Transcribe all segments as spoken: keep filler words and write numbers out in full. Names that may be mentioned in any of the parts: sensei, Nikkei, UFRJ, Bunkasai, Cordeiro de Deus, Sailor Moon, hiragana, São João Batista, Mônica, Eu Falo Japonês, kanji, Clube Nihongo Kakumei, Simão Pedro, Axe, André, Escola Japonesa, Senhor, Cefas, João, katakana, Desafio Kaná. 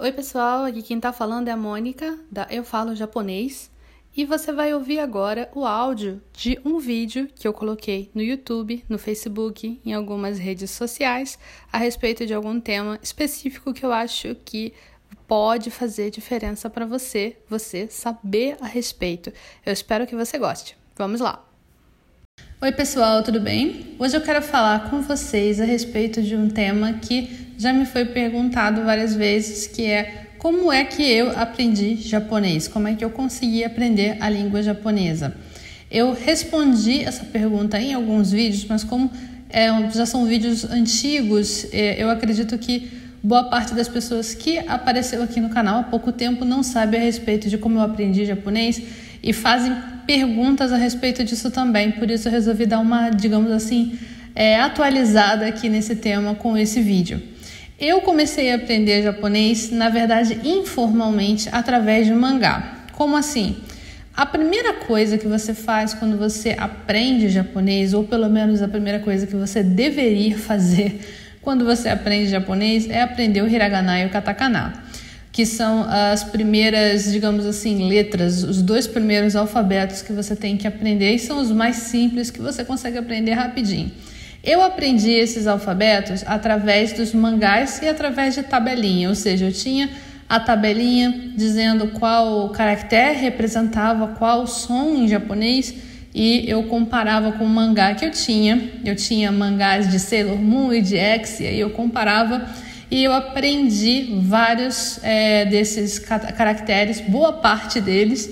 Oi pessoal, aqui quem tá falando é a Mônica, da Eu Falo Japonês, e você vai ouvir agora o áudio de um vídeo que eu coloquei no YouTube, no Facebook, em algumas redes sociais, a respeito de algum tema específico que eu acho que pode fazer diferença para você, você saber a respeito. Eu espero que você goste. Vamos lá! Oi pessoal, tudo bem? Hoje eu quero falar com vocês a respeito de um tema que já me foi perguntado várias vezes, que é como é que eu aprendi japonês? Como é que eu consegui aprender a língua japonesa? Eu respondi essa pergunta em alguns vídeos, mas como é, já são vídeos antigos, é, eu acredito que boa parte das pessoas que apareceu aqui no canal há pouco tempo não sabe a respeito de como eu aprendi japonês e fazem perguntas a respeito disso também, por isso eu resolvi dar uma, digamos assim, é, atualizada aqui nesse tema com esse vídeo. Eu comecei a aprender japonês, na verdade, informalmente, através de mangá. Como assim? A primeira coisa que você faz quando você aprende japonês, ou pelo menos a primeira coisa que você deveria fazer quando você aprende japonês, é aprender o hiragana e o katakana, que são as primeiras, digamos assim, letras, os dois primeiros alfabetos que você tem que aprender e são os mais simples que você consegue aprender rapidinho. Eu aprendi esses alfabetos através dos mangás e através de tabelinha, ou seja, eu tinha a tabelinha dizendo qual caractere representava qual som em japonês e eu comparava com o mangá que eu tinha. Eu tinha mangás de Sailor Moon e de Axe e aí eu comparava. E eu aprendi vários é, desses caracteres, boa parte deles.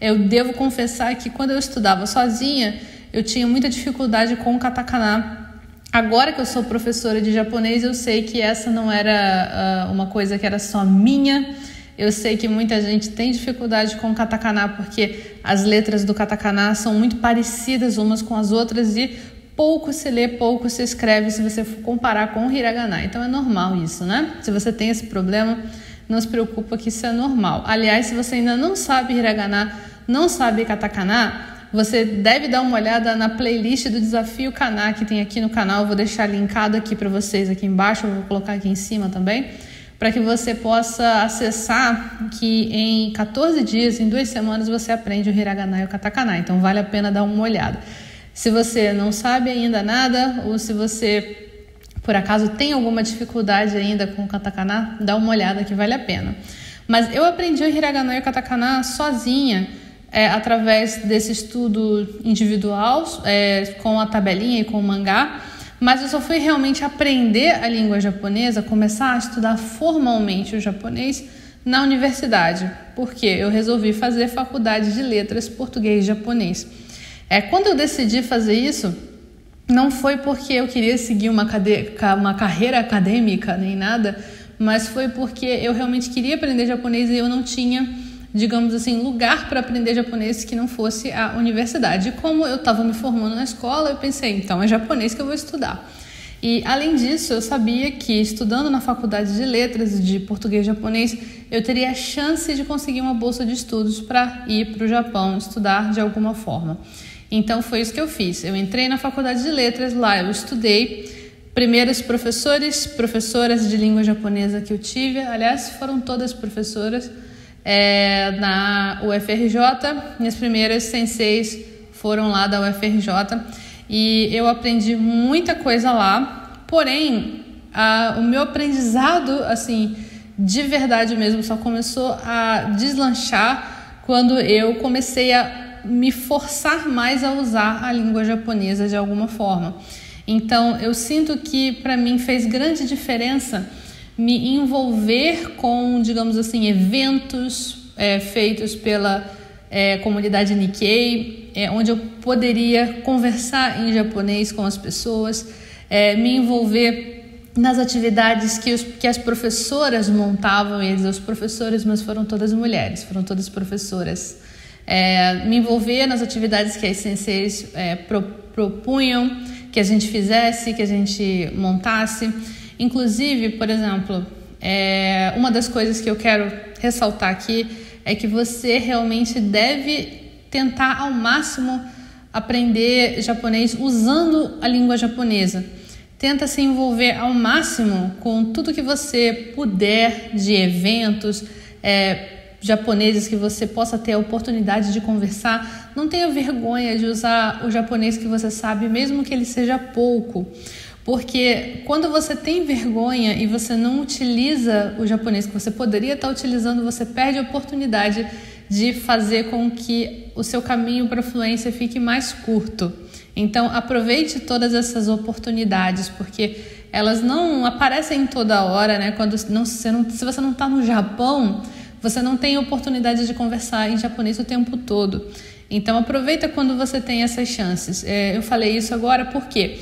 Eu devo confessar que quando eu estudava sozinha, eu tinha muita dificuldade com o katakana. Agora que eu sou professora de japonês, eu sei que essa não era uh, uma coisa que era só minha. Eu sei que muita gente tem dificuldade com o katakana, porque as letras do katakana são muito parecidas umas com as outras e pouco se lê, pouco se escreve se você for comparar com o hiragana. Então é normal isso, né? Se você tem esse problema, não se preocupa que isso é normal. Aliás, se você ainda não sabe hiragana, não sabe katakana, você deve dar uma olhada na playlist do Desafio Kaná que tem aqui no canal. Eu vou deixar linkado aqui para vocês aqui embaixo, eu vou colocar aqui em cima também, para que você possa acessar que em quatorze dias, em duas semanas, você aprende o hiragana e o katakana. Então vale a pena dar uma olhada. Se você não sabe ainda nada ou se você, por acaso, tem alguma dificuldade ainda com o katakana, dá uma olhada que vale a pena. Mas eu aprendi o hiragana e o katakana sozinha, é, através desse estudo individual, é, com a tabelinha e com o mangá, mas eu só fui realmente aprender a língua japonesa, começar a estudar formalmente o japonês na universidade, porque eu resolvi fazer faculdade de letras português e japonês. É, quando eu decidi fazer isso, não foi porque eu queria seguir uma, cade... uma carreira acadêmica nem nada, mas foi porque eu realmente queria aprender japonês e eu não tinha, digamos assim, lugar para aprender japonês que não fosse a universidade. E como eu estava me formando na escola, eu pensei, então é japonês que eu vou estudar. E, além disso, eu sabia que estudando na faculdade de letras de português e japonês, eu teria a chance de conseguir uma bolsa de estudos para ir para o Japão estudar de alguma forma. Então foi isso que eu fiz, eu entrei na faculdade de letras, lá eu estudei, primeiros professores, professoras de língua japonesa que eu tive, aliás foram todas professoras é, na U F R J, minhas primeiras senseis foram lá da U F R J e eu aprendi muita coisa lá, porém a, o meu aprendizado assim de verdade mesmo só começou a deslanchar quando eu comecei a me forçar mais a usar a língua japonesa de alguma forma. Então, eu sinto que para mim fez grande diferença me envolver com, digamos assim, eventos é, feitos pela é, comunidade Nikkei, é, onde eu poderia conversar em japonês com as pessoas, é, me envolver nas atividades que, os, que as professoras montavam, eles, os professores, mas foram todas mulheres, foram todas professoras. É, me envolver nas atividades que as senseis é, pro, propunham, que a gente fizesse, que a gente montasse. Inclusive, por exemplo, é, uma das coisas que eu quero ressaltar aqui é que você realmente deve tentar ao máximo aprender japonês usando a língua japonesa. Tenta se envolver ao máximo com tudo que você puder de eventos é, japoneses que você possa ter a oportunidade de conversar. Não tenha vergonha de usar o japonês que você sabe, mesmo que ele seja pouco. Porque quando você tem vergonha e você não utiliza o japonês que você poderia estar utilizando, você perde a oportunidade de fazer com que o seu caminho para a fluência fique mais curto. Então, aproveite todas essas oportunidades, porque elas não aparecem toda hora, né? Quando não, se, não, se você não está no Japão, você não tem oportunidade de conversar em japonês o tempo todo. Então, aproveita quando você tem essas chances. É, eu falei isso agora porque...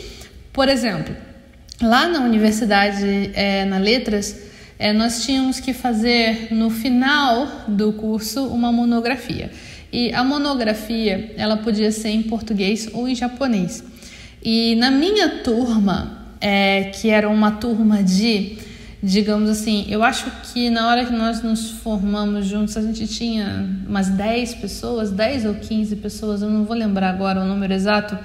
Por exemplo, lá na universidade, é, na Letras, é, nós tínhamos que fazer no final do curso uma monografia. E a monografia, ela podia ser em português ou em japonês. E na minha turma, é, que era uma turma de, digamos assim, eu acho que na hora que nós nos formamos juntos, a gente tinha umas dez pessoas, dez ou quinze pessoas, eu não vou lembrar agora o número exato.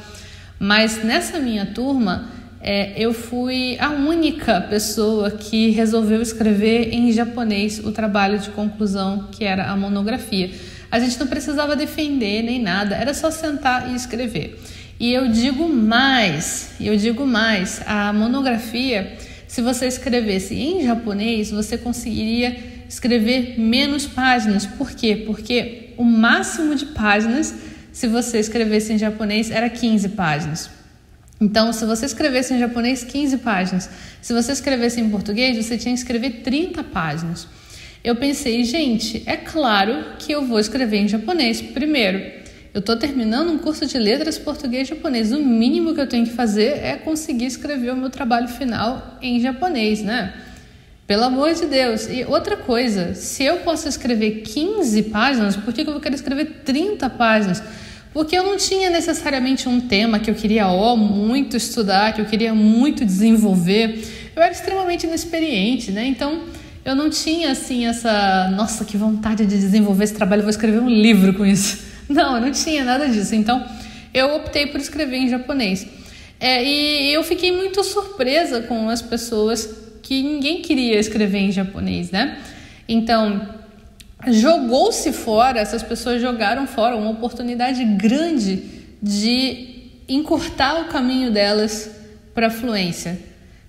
Mas nessa minha turma, é, eu fui a única pessoa que resolveu escrever em japonês o trabalho de conclusão, que era a monografia. A gente não precisava defender nem nada, era só sentar e escrever. E eu digo mais, eu digo mais, a monografia, se você escrevesse em japonês, você conseguiria escrever menos páginas. Por quê? Porque o máximo de páginas... se você escrevesse em japonês, era quinze páginas. Então, se você escrevesse em japonês, quinze páginas. Se você escrevesse em português, você tinha que escrever trinta páginas. Eu pensei, gente, é claro que eu vou escrever em japonês. Primeiro, eu estou terminando um curso de letras português e japonês. O mínimo que eu tenho que fazer é conseguir escrever o meu trabalho final em japonês, né? Pelo amor de Deus. E outra coisa, se eu posso escrever quinze páginas, por que eu vou querer escrever trinta páginas? Porque eu não tinha necessariamente um tema que eu queria ó, muito estudar, que eu queria muito desenvolver. Eu era extremamente inexperiente, né? Então, eu não tinha, assim, essa... Nossa, que vontade de desenvolver esse trabalho, eu vou escrever um livro com isso. Não, eu não tinha nada disso. Então, eu optei por escrever em japonês. É, e eu fiquei muito surpresa com as pessoas que ninguém queria escrever em japonês, né? Então... jogou-se fora, essas pessoas jogaram fora uma oportunidade grande de encurtar o caminho delas para a fluência.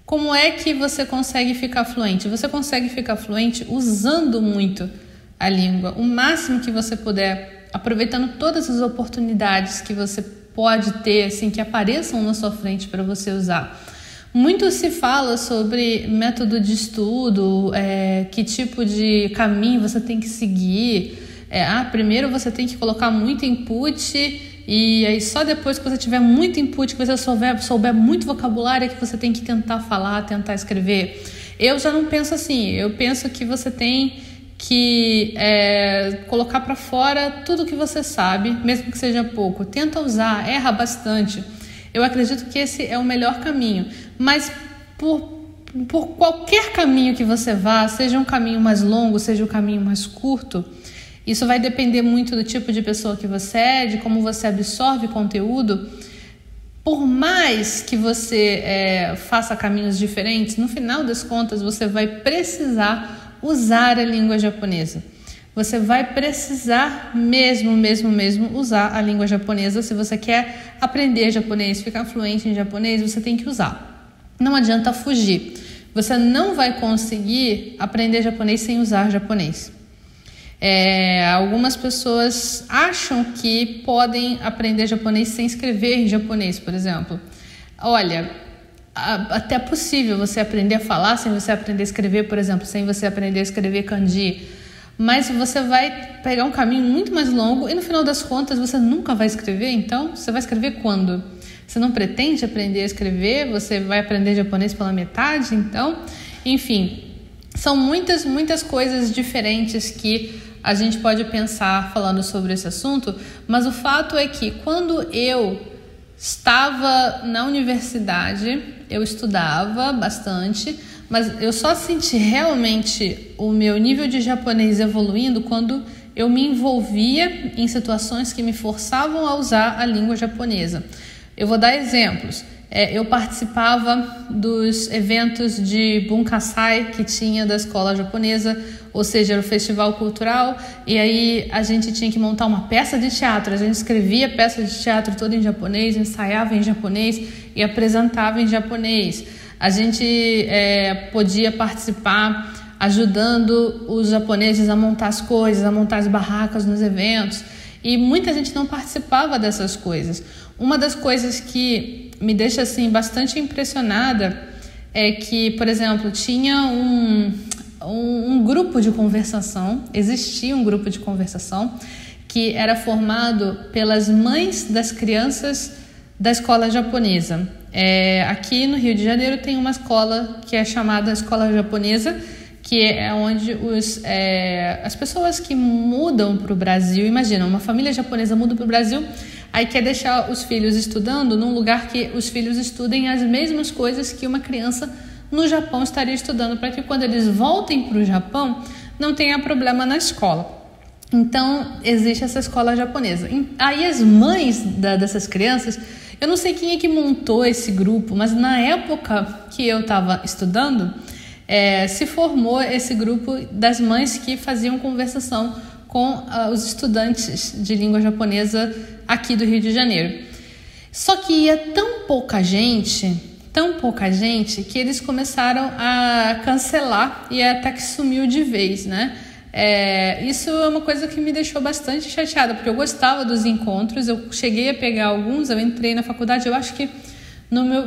Como é que você consegue ficar fluente? Você consegue ficar fluente usando muito a língua, o máximo que você puder, aproveitando todas as oportunidades que você pode ter, assim, que apareçam na sua frente para você usar. Muito se fala sobre método de estudo, é, que tipo de caminho você tem que seguir. É, ah, primeiro você tem que colocar muito input e aí só depois que você tiver muito input, que você souber, souber muito vocabulário, é que você tem que tentar falar, tentar escrever. Eu já não penso assim. Eu penso que você tem que é, colocar para fora tudo que você sabe, mesmo que seja pouco. Tenta usar, erra bastante. Eu acredito que esse é o melhor caminho, mas por, por qualquer caminho que você vá, seja um caminho mais longo, seja um caminho mais curto, isso vai depender muito do tipo de pessoa que você é, de como você absorve conteúdo. Por mais que você é, faça caminhos diferentes, no final das contas você vai precisar usar a língua japonesa. Você vai precisar mesmo, mesmo, mesmo usar a língua japonesa. Se você quer aprender japonês, ficar fluente em japonês, você tem que usar. Não adianta fugir. Você não vai conseguir aprender japonês sem usar japonês. É, algumas pessoas acham que podem aprender japonês sem escrever em japonês, por exemplo. Olha, até é possível você aprender a falar sem você aprender a escrever, por exemplo, sem você aprender a escrever kanji. Mas você vai pegar um caminho muito mais longo e no final das contas você nunca vai escrever, então você vai escrever quando? Você não pretende aprender a escrever, você vai aprender japonês pela metade, então, enfim, são muitas, muitas coisas diferentes que a gente pode pensar falando sobre esse assunto, mas o fato é que quando eu estava na universidade, eu estudava bastante, mas eu só senti realmente o meu nível de japonês evoluindo quando eu me envolvia em situações que me forçavam a usar a língua japonesa. Eu vou dar exemplos. é, eu participava dos eventos de Bunkasai que tinha da Escola Japonesa, ou seja, era o festival cultural, e aí a gente tinha que montar uma peça de teatro. A gente escrevia peça de teatro toda em japonês, ensaiava em japonês e apresentava em japonês. A gente é, podia participar ajudando os japoneses a montar as coisas, a montar as barracas nos eventos, e muita gente não participava dessas coisas. Uma das coisas que me deixa assim bastante impressionada é que, por exemplo, tinha um, um, um grupo de conversação, existia um grupo de conversação que era formado pelas mães das crianças da escola japonesa. É, aqui no Rio de Janeiro tem uma escola que é chamada Escola Japonesa, que é onde os, é, as pessoas que mudam para o Brasil, imagina, uma família japonesa muda para o Brasil, aí quer deixar os filhos estudando num lugar que os filhos estudem as mesmas coisas que uma criança no Japão estaria estudando, para que quando eles voltem para o Japão, não tenha problema na escola. Então, existe essa escola japonesa. Aí as mães da, dessas crianças, eu não sei quem é que montou esse grupo, mas na época que eu estava estudando, É, se formou esse grupo das mães que faziam conversação com uh, os estudantes de língua japonesa aqui do Rio de Janeiro. Só que ia tão pouca gente, tão pouca gente, que eles começaram a cancelar e até que sumiu de vez, né? É, isso é uma coisa que me deixou bastante chateada, porque eu gostava dos encontros, eu cheguei a pegar alguns, eu entrei na faculdade, eu acho que no meu...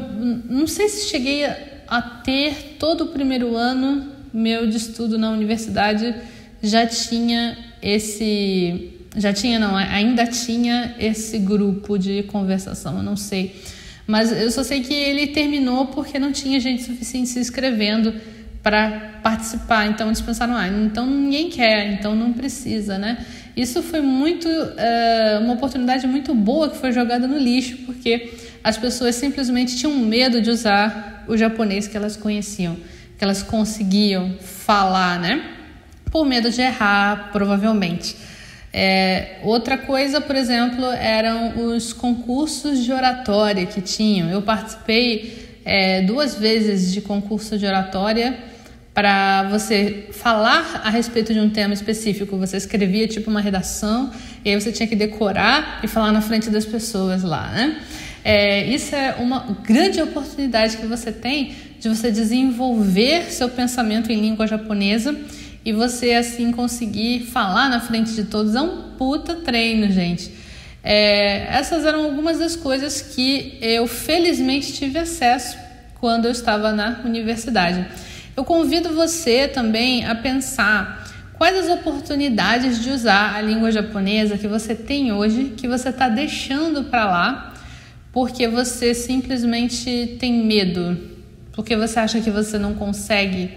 não sei se cheguei a... a ter todo o primeiro ano meu de estudo na universidade, já tinha esse... já tinha não, ainda tinha esse grupo de conversação, eu não sei. Mas eu só sei que ele terminou porque não tinha gente suficiente se inscrevendo para participar, então eles pensaram, ah, então ninguém quer, então não precisa, né? Isso foi muito... Uh, uma oportunidade muito boa que foi jogada no lixo, porque as pessoas simplesmente tinham medo de usar o japonês que elas conheciam, que elas conseguiam falar, né? Por medo de errar, provavelmente. É, outra coisa, por exemplo, eram os concursos de oratória que tinham. Eu participei é, duas vezes de concurso de oratória para você falar a respeito de um tema específico. Você escrevia tipo uma redação e aí você tinha que decorar e falar na frente das pessoas lá, né? É, isso é uma grande oportunidade que você tem de você desenvolver seu pensamento em língua japonesa e você assim conseguir falar na frente de todos. É um puta treino, gente. É, essas eram algumas das coisas que eu felizmente tive acesso quando eu estava na universidade. Eu convido você também a pensar quais as oportunidades de usar a língua japonesa que você tem hoje, que você está deixando para lá, porque você simplesmente tem medo, porque você acha que você não consegue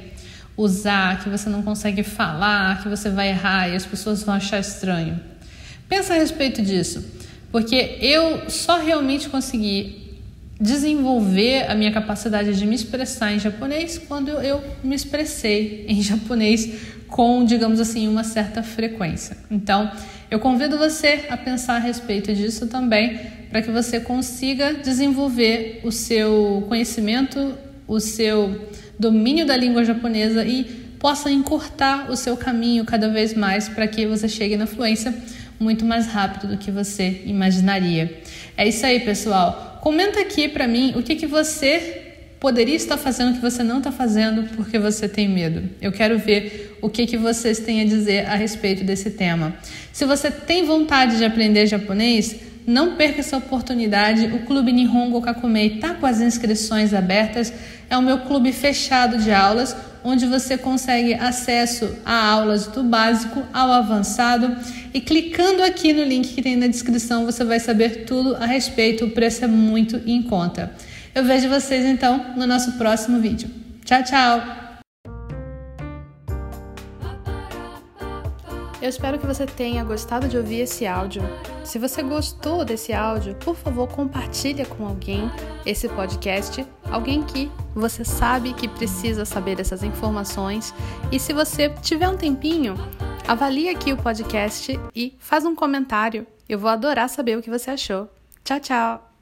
usar, que você não consegue falar, que você vai errar e as pessoas vão achar estranho. Pensa a respeito disso, porque eu só realmente consegui desenvolver a minha capacidade de me expressar em japonês quando eu me expressei em japonês com, digamos assim, uma certa frequência. Então, eu convido você a pensar a respeito disso também, para que você consiga desenvolver o seu conhecimento, o seu domínio da língua japonesa e possa encurtar o seu caminho cada vez mais para que você chegue na fluência muito mais rápido do que você imaginaria. É isso aí, pessoal. Comenta aqui para mim o que, que você poderia estar fazendo que você não está fazendo porque você tem medo. Eu quero ver o que, que vocês têm a dizer a respeito desse tema. Se você tem vontade de aprender japonês, não perca essa oportunidade. O Clube Nihongo Kakumei está com as inscrições abertas. É o meu clube fechado de aulas, onde você consegue acesso a aulas do básico ao avançado. E clicando aqui no link que tem na descrição, você vai saber tudo a respeito. O preço é muito em conta. Eu vejo vocês, então, no nosso próximo vídeo. Tchau, tchau! Eu espero que você tenha gostado de ouvir esse áudio. Se você gostou desse áudio, por favor, compartilhe com alguém esse podcast, alguém que você sabe que precisa saber essas informações. E se você tiver um tempinho, avalie aqui o podcast e faz um comentário. Eu vou adorar saber o que você achou. Tchau, tchau!